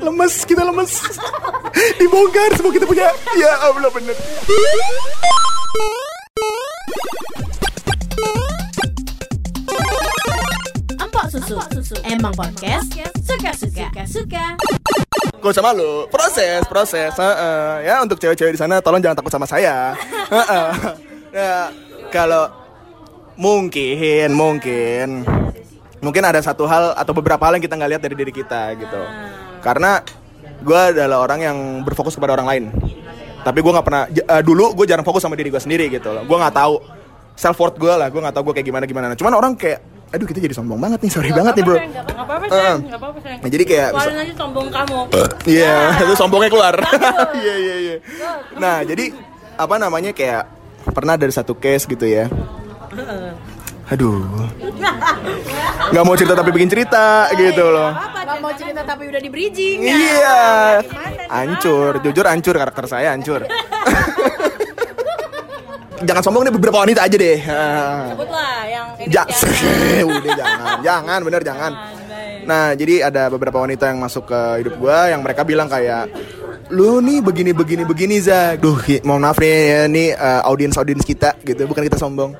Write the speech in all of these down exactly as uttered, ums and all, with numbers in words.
lemes, kita lemes. Dibongkar semua kita punya. Ya Allah, bener. Empok susu. susu Emang podcast suka-suka. Gak sama lo, proses, proses. Uh-uh. Ya untuk cewek-cewek di sana, tolong jangan takut sama saya. Uh-uh. Nah, kalau mungkin, mungkin, mungkin ada satu hal atau beberapa hal yang kita nggak lihat dari diri kita gitu. Karena gue adalah orang yang berfokus kepada orang lain. Tapi gue nggak pernah. Uh, dulu gue jarang fokus sama diri gue sendiri gitu. Gue nggak tahu self worth gue lah. Gue nggak tahu gue kayak gimana gimana. Cuman orang kayak, aduh kita jadi sombong banget nih, sorry gak banget nih bro. Gak apa-apa sih, uh, gak apa-apa sih. Nah jadi kayak keluarin aja sombong kamu. Iya, itu sombongnya keluar. Iya, iya, iya. Nah jadi, apa namanya kayak pernah ada satu case gitu ya. Aduh, gak mau cerita tapi bikin cerita gitu loh. Gak mau cerita tapi udah di bridging. Iya, hancur, jujur hancur, karakter saya hancur. Jangan sombong nih, beberapa wanita aja deh. Sebutlah yang ini ja- jangan. Udah jangan, jangan, bener jangan. Nah jadi ada beberapa wanita yang masuk ke hidup gue, yang mereka bilang kayak, lu nih begini begini begini Zah. Duh mohon maaf nih, ini uh, audiens-audiens kita gitu, bukan kita sombong.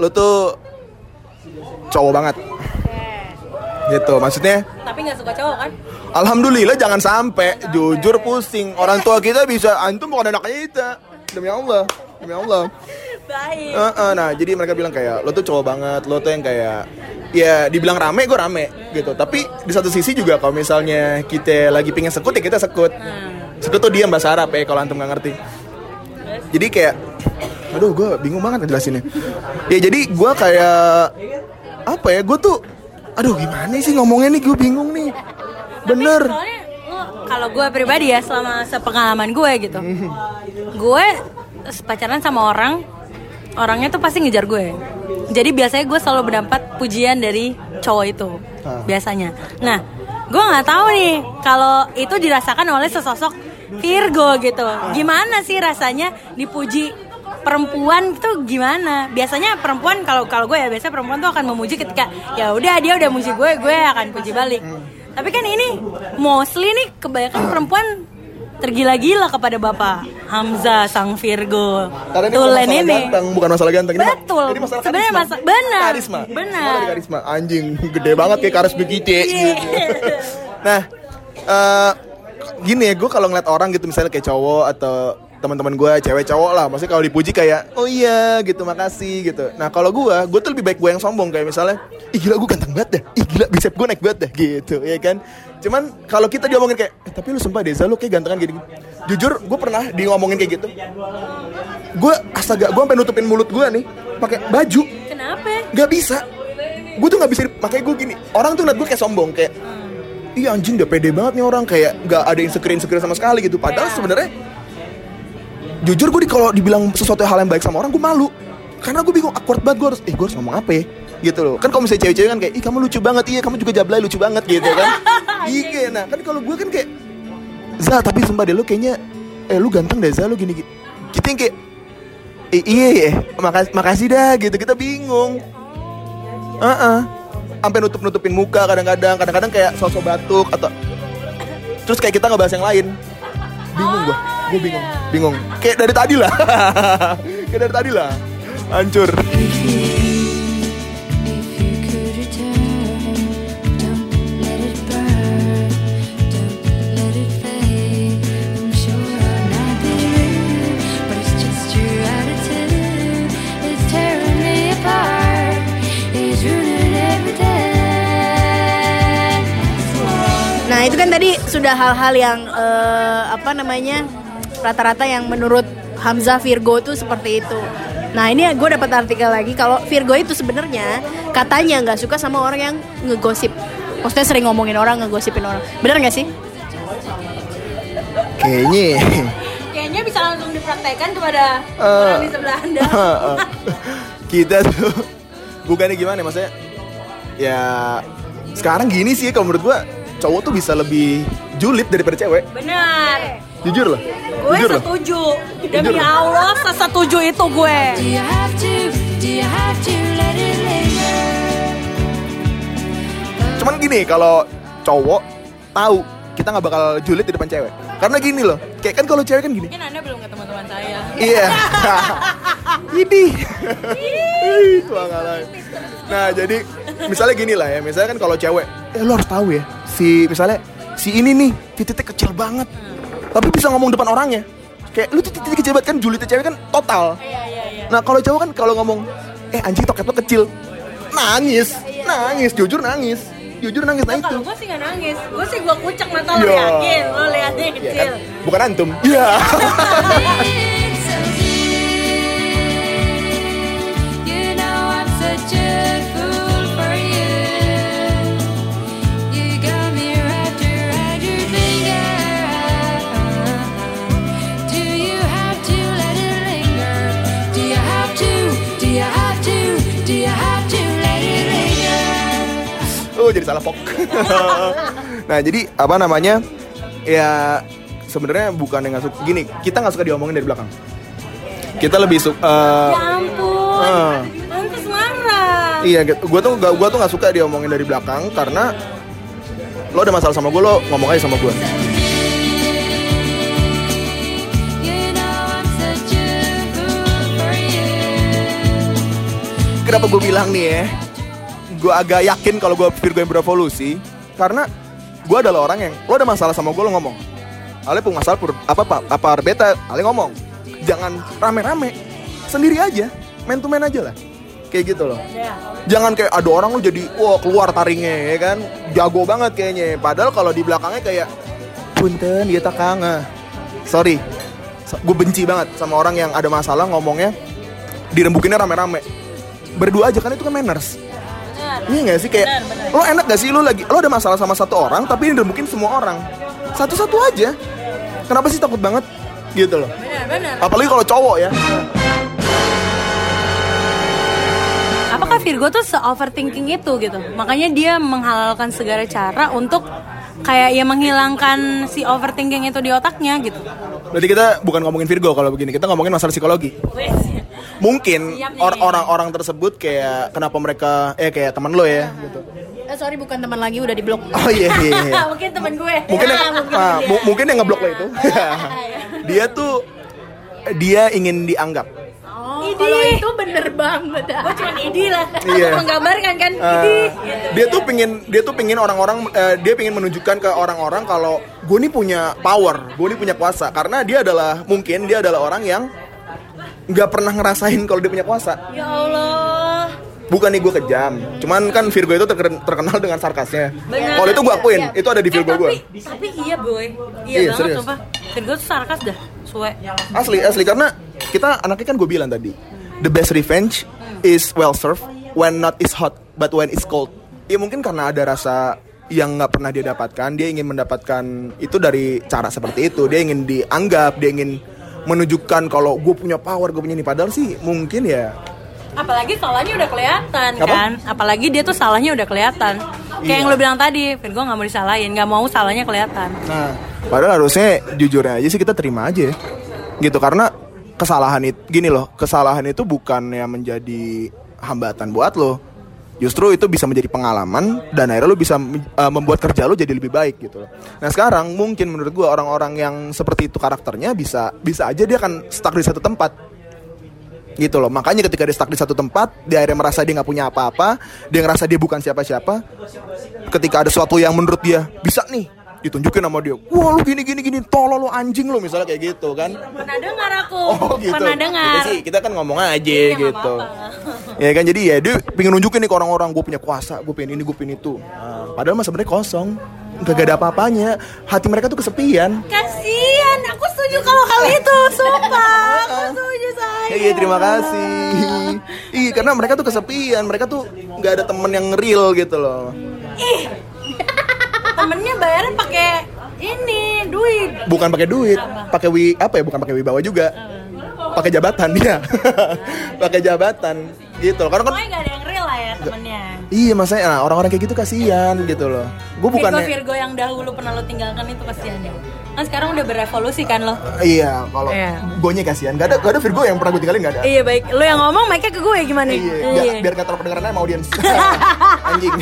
Lu tuh cowok banget gitu maksudnya. Tapi nggak suka cowok kan? Alhamdulillah jangan sampai. Jujur pusing. Orang tua kita bisa, antum bukan anak kita. Demi Allah. Demi Allah. Baik. Uh, uh, nah, jadi mereka bilang kayak lo tuh cowok banget, lo tuh yang kayak ya dibilang rame, gue rame gitu. Tapi di satu sisi juga kalau misalnya kita lagi pengen sekut ya kita sekut. Sekut tuh diam bahasa Arab ya kalau antum enggak ngerti. Jadi kayak aduh, gue bingung banget ngejelasinnya. Ya jadi gue kayak apa ya? Gue tuh aduh gimana sih ngomongnya nih, gue bingung nih. Bener. Kalau gue pribadi ya, selama sepengalaman gue gitu, gue pacaran sama orang, orangnya tuh pasti ngejar gue. Jadi biasanya gue selalu mendapat pujian dari cowok itu biasanya. Nah, gue nggak tahu nih kalau itu dirasakan oleh sesosok Virgo gitu. Gimana sih rasanya dipuji perempuan tuh gimana? Biasanya perempuan kalau kalau gue ya biasanya perempuan tuh akan memuji ketika ya udah dia udah muji gue, gue akan puji balik. Tapi kan ini mostly nih kebanyakan perempuan tergila-gila kepada Bapak Hamza sang Virgo. Karena ini bukan masalah ini. Ganteng, bukan masalah ganteng. Betul. Ini masalah sebenarnya masalah benar. Karisma. Benar. Karisma. Anjing, gede banget kayak karis begitu. Nah, uh, gini ya, gue kalau ngeliat orang gitu misalnya kayak cowok atau teman-teman gue cewek cowok lah, maksudnya kalau dipuji kayak oh iya gitu makasih gitu. Nah kalau gue, gue tuh lebih baik gue yang sombong kayak misalnya, ih gila gue ganteng banget dah, ih gila bicep gue naik banget dah gitu ya kan. Cuman kalau kita diomongin kayak, eh, tapi lu sumpah Deza lu kayak gantengan gini. Jujur gue pernah di ngomongin kayak gitu. Gue astaga gue sampai nutupin mulut gue nih pakai baju. Kenapa? Gak bisa. Gue tuh gak bisa pakai gue gini. Orang tuh ngeliat gue kayak sombong kayak, iya anjing udah pede banget nih orang kayak gak ada yang insecure-insecure sama sekali gitu. Padahal sebenarnya jujur gue di, kalau dibilang sesuatu hal yang baik sama orang gue malu. Karena gue bingung, awkward banget gue harus, eh gue harus ngomong apa ya? Gitu loh. Kan kalau misalnya cewek-cewek kan kayak, ih kamu lucu banget, iya kamu juga jablay lucu banget gitu kan. Iya, nah kan kalau gue kan kayak, Zah tapi sumpah deh lu kayaknya, eh lu ganteng deh Zah lu gini-gini. Kita yang kayak, eh iya ya, makas- makasih dah gitu, kita bingung. Uh-uh. Sampai nutup-nutupin muka kadang-kadang, kadang-kadang kayak sosok batuk atau terus kayak kita ngebahas yang lain. Bingung gue, gue bingung, bingung. Kayak dari tadi lah, kayak dari tadi lah, hancur. Nah itu kan tadi sudah hal-hal yang uh, apa namanya rata-rata yang menurut Hamza Virgo tuh seperti itu. Nah ini gue dapat artikel lagi kalau Virgo itu sebenarnya katanya nggak suka sama orang yang ngegosip. Maksudnya sering ngomongin orang, ngegosipin orang. Benar nggak sih? Kayaknya. Kayaknya bisa langsung dipraktekkan kepada uh, orang di sebelah Anda. Uh, uh. Kita tuh bukannya gimana maksudnya? Ya sekarang gini sih kalau menurut gue. Cowok tuh bisa lebih julid daripada cewek. Benar. Jujur loh. Gue Jujur setuju. Loh. Demi Jujur Allah, sesetuju itu gue. Cuman gini, kalau cowok tahu kita nggak bakal julid di depan cewek. Karena gini loh, kayak kan kalau cewek kan gini. Mungkin Anda belum ke teman-teman saya. Iya. Ini. Itu anggaran. Nah jadi misalnya gini lah ya, misalnya kan kalau cewek, eh lo harus tahu ya, si misalnya si ini nih titiknya kecil banget, hmm. tapi bisa ngomong depan orangnya. Kayak lu titiknya kecil banget kan, julidnya cewek kan total. Iya iya iya. Nah kalau cowok kan kalau ngomong, eh anjing toket lo kecil, nangis, nangis, jujur nangis. Jujur nangis nah, nah itu. Kalau gue sih nggak nangis, gue sih gue kucek mata lo yeah. Yakin, lo liatnya kecil. Yeah, kan? Bukan antum. Iya. Yeah. Jadi salah pok. Nah jadi apa namanya ya sebenarnya bukan yang nggak suka gini, kita nggak suka diomongin dari belakang, kita lebih suka uh, ya ampun uh, mantas marah. Iya gue tuh gak gue tuh nggak suka diomongin dari belakang karena lo ada masalah sama gue, lo ngomong aja sama gue. Kenapa gue bilang nih ya, gue agak yakin kalau gue Virgo yang berevolusi karena gue adalah orang yang lo ada masalah sama gue lo ngomong, ale pun masalah pur apa apa apa arbeta ale ngomong, jangan rame-rame, sendiri aja, man to man aja lah, kayak gitu loh. Jangan kayak ada orang lo jadi wah keluar taringnya ya kan, jago banget kayaknya, padahal kalau di belakangnya kayak punten dia tak kangen, sorry, gue benci banget sama orang yang ada masalah ngomongnya dirembukinnya rame-rame, berdua aja kan itu kan manners. Iya gak sih kayak bener, bener. Lo enak gak sih lo lagi lo ada masalah sama satu orang tapi ini udah mungkin semua orang satu-satu aja, kenapa sih takut banget gitu loh, bener, bener. Apalagi kalau cowok ya. Apakah Virgo tuh se-overthinking itu gitu, makanya dia menghalalkan segala cara untuk kayak ya menghilangkan si overthinking itu di otaknya gitu. Berarti kita bukan ngomongin Virgo kalau begini, kita ngomongin masalah psikologi. Mungkin or- orang-orang tersebut kayak kenapa mereka eh kayak teman lo ya gitu. Eh sorry bukan teman lagi, udah di blok. Oh iya iya. iya. Mungkin teman gue. Mungkin ya, yang, mungkin, ah, m- mungkin yang ngeblok lo itu. Dia tuh dia ingin dianggap. Oh, Idi. Kalau itu bener banget. Gue cuma Idi lah. Yeah. Menggambarkan kan uh, Idi. Gitu. Dia tuh pengin dia tuh pengin orang-orang uh, dia pengin menunjukkan ke orang-orang kalau gue nih punya power, gue nih punya kuasa karena dia adalah mungkin dia adalah orang yang nggak pernah ngerasain kalau dia punya kuasa. Ya Allah. Bukan nih gue kejam, cuman kan Virgo itu terkenal dengan sarkasnya. Kalau itu gue akuin, ya, ya. Itu ada di Virgo eh, gue. Tapi, tapi iya boy, iya, iya banget coba. Virgo tuh sarkas dah, suwe. Asli asli karena kita anaknya kan gue bilang tadi, the best revenge is well served when not is hot, but when it's cold. Ya mungkin karena ada rasa yang nggak pernah dia dapatkan, dia ingin mendapatkan itu dari cara seperti itu. Dia ingin dianggap, dia ingin menunjukkan kalau gue punya power, gue punya ini. Padahal sih mungkin ya. Apalagi salahnya udah kelihatan apa? Kan apalagi dia tuh salahnya udah kelihatan. Kayak iya. Yang lo bilang tadi, Virgo gak mau disalahin, gak mau salahnya kelihatan. Nah, padahal harusnya jujurnya aja sih kita terima aja gitu. Karena kesalahan itu, gini loh, kesalahan itu bukan yang menjadi hambatan buat lo, justru itu bisa menjadi pengalaman dan akhirnya lo bisa uh, membuat kerja lo jadi lebih baik gitu loh. Nah sekarang mungkin menurut gue orang-orang yang seperti itu karakternya bisa bisa aja dia akan stuck di satu tempat gitu loh. Makanya ketika dia stuck di satu tempat, dia akhirnya merasa dia gak punya apa-apa, dia ngerasa dia bukan siapa-siapa. Ketika ada sesuatu yang menurut dia bisa nih ditunjukin sama dia, wah lu gini gini gini, tolol lu anjing lu, misalnya kayak gitu kan. Pernah dengar aku, oh, gitu. Pernah dengar. Jadi kita kan ngomong aja ini gitu. Ya kan jadi ya dia pengen nunjukin nih ke orang-orang gue punya kuasa, gue pengen ini, gue pengen itu. Nah, padahal mah sebenarnya kosong, gak ada apa-apanya. Hati mereka tuh kesepian. Kasian, aku setuju kalau hal itu, sumpah. Aku setuju saya. Iya terima kasih. Iya karena mereka tuh kesepian, mereka tuh gak ada temen yang real gitu loh. Ih. Temennya bayaran pakai ini duit, bukan pakai duit, pakai wi apa ya, bukan pakai wibawa juga, pakai jabatan dia, pakai jabatan gitu loh. Karena kan nggak ada yang real lah ya temennya. Iya maksudnya nah, orang-orang kayak gitu kasihan gitu loh. Gue bukan Virgo-Virgo yang dahulu pernah lo tinggalkan itu kasihan ya. Kan sekarang udah berevolusi kan lo. Uh, iya kalau yeah. Gue-nya kasihan. Gak ada gak ada Virgo yang pernah gue tinggalin, gak ada. Iya baik. Lo yang ngomong mic-nya ke gue gimana? Iya. Biar, iya. biar kata pendengarannya sama audiens. Anjing.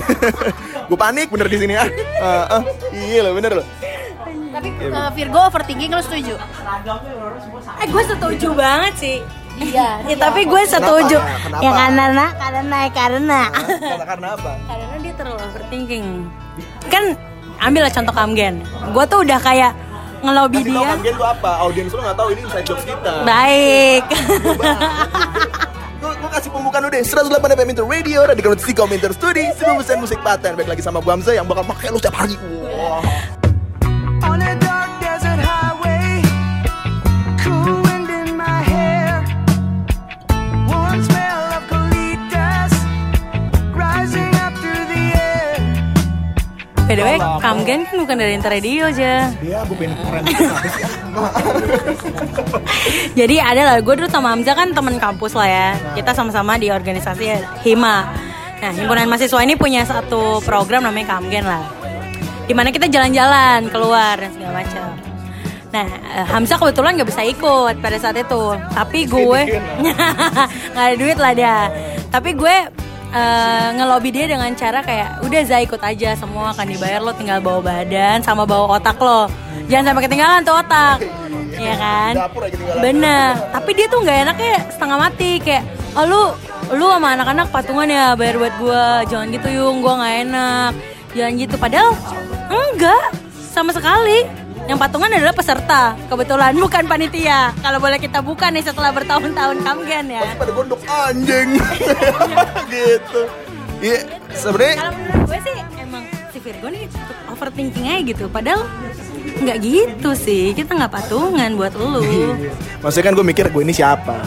Gue panik bener di sini ah. Uh, uh, iya lo bener lo. Tapi uh, Virgo overthinking, lo setuju? Eh gue setuju banget sih. Iya. Ya, tapi gue setuju. Kenapa? Ya karena karena karena. Karena karena apa? Karena dia terlalu overthinking. Kan ambillah contoh Kamgen. Gue tuh udah kayak ngelobi dia. Kasih tau Kamgen lu apa? Audiens lu nggak tahu ini inside jokes kita. Baik. Gue kasih pembukaan udah seratus delapan F M Inter Radio, Radikal Music Inter Study, sebelum pesan musik paten. Baik lagi sama gua Hamza yang bakal pakai lu setiap hari. Wow. P D W, Kamgen kan bukan dari Inter Radio aja. Dia bukan koran. Jadi ada lah, gue dulu sama Hamza kan teman kampus lah ya. Kita sama-sama di organisasi Hima. Nah, himpunan mahasiswa ini punya satu program namanya Kamgen lah. Dimana kita jalan-jalan keluar dan segala macam. Nah, Hamza kebetulan gak bisa ikut pada saat itu. Tapi gue gak ada duit lah dia. Tapi gue Uh, ngelobi dia dengan cara kayak udah Zai ikut aja, semua akan dibayar, lo tinggal bawa badan sama bawa otak lo, jangan sampai ketinggalan tuh otak, ya kan? Bener. Tapi dia tuh nggak enaknya setengah mati kayak, oh lu lu sama anak-anak patungan ya bayar buat gue, jangan gitu yung, gue nggak enak, jangan gitu. Padahal enggak sama sekali. Yang patungan adalah peserta, kebetulan bukan panitia. Kalau boleh kita buka nih setelah bertahun-tahun Kamgen ya. Masih pada gondok anjing. Gitu. Iya, sebenarnya. Kalau menurut gue sih emang si Virgo nih overthinkingnya gitu. Padahal nggak gitu sih, kita nggak patungan buat lu. Maksudnya kan gue mikir gue ini siapa?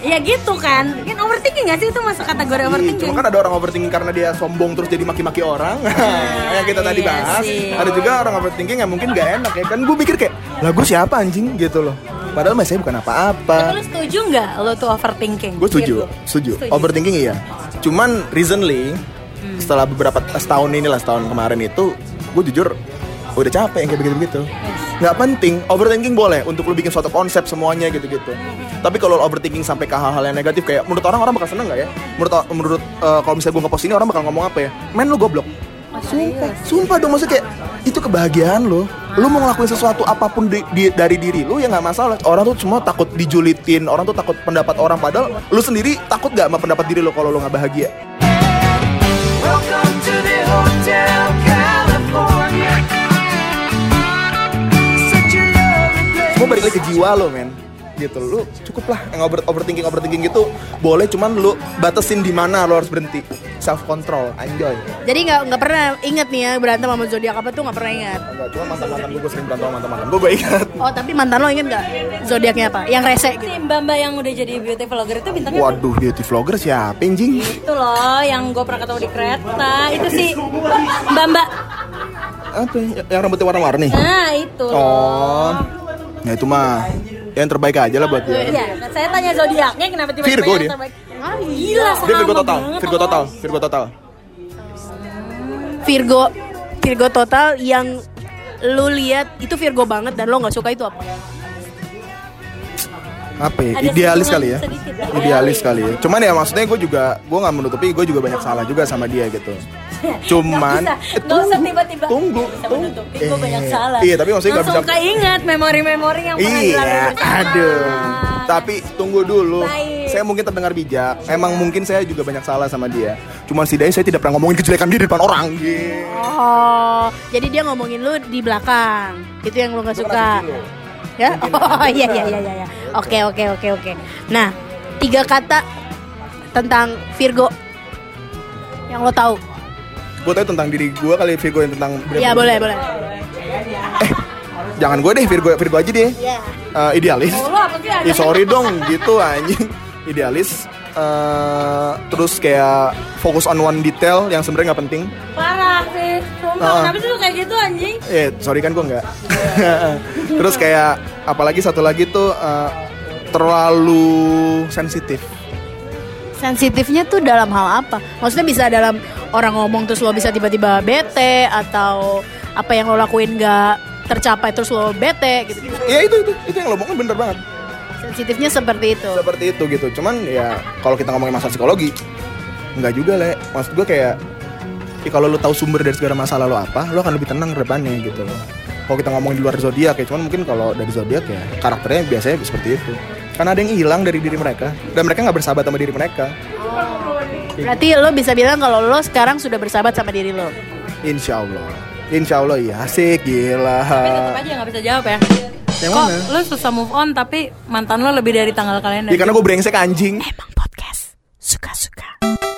Ya gitu kan, kan overthinking nggak sih itu masuk kategori overthinking? Cuma kan ada orang overthinking karena dia sombong terus jadi maki-maki orang, nah, yang kita iya tadi bahas. Sih. Ada juga orang overthinking yang mungkin nggak enak ya kan, gue mikir kayak, lah gue siapa anjing gitu loh. Padahal mas saya bukan apa-apa. Tapi lo setuju nggak lo tuh overthinking? Gue setuju, setuju, setuju. Overthinking iya. Cuman recently, hmm. setelah beberapa setahun ini lah, setahun kemarin itu, gue jujur udah capek yang kayak begitu-begitu. Nggak penting, overthinking boleh untuk lu bikin suatu konsep semuanya gitu-gitu. Tapi kalau overthinking sampai ke hal-hal yang negatif kayak menurut orang orang bakal seneng nggak ya? Menurut menurut uh, kalau misalnya gue ngepost ini orang bakal ngomong apa ya? Men lu goblok. Sumpah, sumpah dong, maksudnya kayak itu kebahagiaan lo. Lu mau ngelakuin sesuatu apapun di, di, dari diri lu ya nggak masalah. Orang tuh semua takut dijulitin, orang tuh takut pendapat orang, padahal lu sendiri takut nggak sama pendapat diri lu kalau lu nggak bahagia. Welcome to the Hotel California. Semua balik lagi ke jiwa lo, men. Gitu lu cukuplah yang over, overthinking overthinking gitu boleh, cuman lu batasin di mana lu harus berhenti, self control anjoy. Jadi nggak nggak pernah inget nih ya berantem sama zodiak apa tuh nggak pernah inget? Nggak, cuma mantan mantan gue sering berantem sama mantan mantan gue inget. Oh tapi mantan lo inget nggak zodiaknya apa? Yang rese gitu. Si mbak mbak yang udah jadi beauty vlogger itu bintangnya? Waduh apa? Beauty vlogger siapa anjing? Itu loh yang gue pernah ketemu di kereta itu si mbak mbak. Apa yang rambutnya warna-warni? Nah itu. Oh, ya itu mah. Yang terbaik aja lah buat dia. Iya, saya tanya zodiaknya kenapa tiba-tiba Virgo yang dia terbaik. Ah, gila sama. Dia Virgo total, Virgo total, Virgo total. Virgo Virgo total yang lu lihat itu Virgo banget dan lo enggak suka itu apa? Apa ya? Idealis kali ya. Idealis kali ya. Cuman ya maksudnya gue juga gue enggak menutupi gue juga banyak salah juga sama dia gitu. Cuman eh, tunggu, tiba-tiba tunggu, tunggu, gue banyak salah. Iya, tapi maksudnya langsung gak bisa keinget memori-memori yang pernah dilalui. Iya, aduh. Tapi tunggu dulu. Baik. Saya mungkin terdengar bijak. Emang mungkin saya juga banyak salah sama dia. Cuman setidaknya saya tidak pernah ngomongin kejelekan dia di depan orang. Yeah. Oh, jadi dia ngomongin lu di belakang. Itu yang lu gak suka. Ya? Oh, iya iya iya iya. Oke oke oke oke. Nah, tiga kata tentang Virgo yang lo tahu. Gue tau tentang diri gue kali Virgo yang tentang iya boleh boleh eh jangan gue deh Virgo Virgo aja deh yeah. uh, idealis ya eh, sorry dong gitu anjing idealis uh, terus kayak fokus on one detail yang sebenarnya nggak penting parah sih sumpah uh, tapi tuh kayak gitu anjing eh sorry kan gue nggak terus kayak apalagi satu lagi tuh uh, terlalu sensitif. Sensitifnya tuh dalam hal apa? Maksudnya bisa dalam orang ngomong terus lo bisa tiba-tiba bete atau apa yang lo lakuin gak tercapai terus lo bete gitu. Ya itu itu itu yang lo ngomongin bener banget. Sensitifnya seperti itu. Seperti itu gitu. Cuman ya kalau kita ngomongin masalah psikologi enggak juga, Le. Maksud gue kayak ya kalau lo tahu sumber dari segala masalah lo apa, lo akan lebih tenang ke depannya gitu loh. kalau kita ngomong di luar zodiak ya, cuman mungkin kalau dari zodiak ya karakternya biasanya seperti itu. Karena ada yang hilang dari diri mereka dan mereka nggak bersahabat sama diri mereka. Berarti lo bisa bilang kalau lo sekarang sudah bersahabat sama diri lo? Insya Allah, Insya Allah iya. Asik, gila. Tapi tetap aja nggak bisa jawab ya. Yang kok mana? Lo susah move on tapi mantan lo lebih dari tanggal kalian? Ya karena gue brengsek anjing. Emang podcast suka-suka.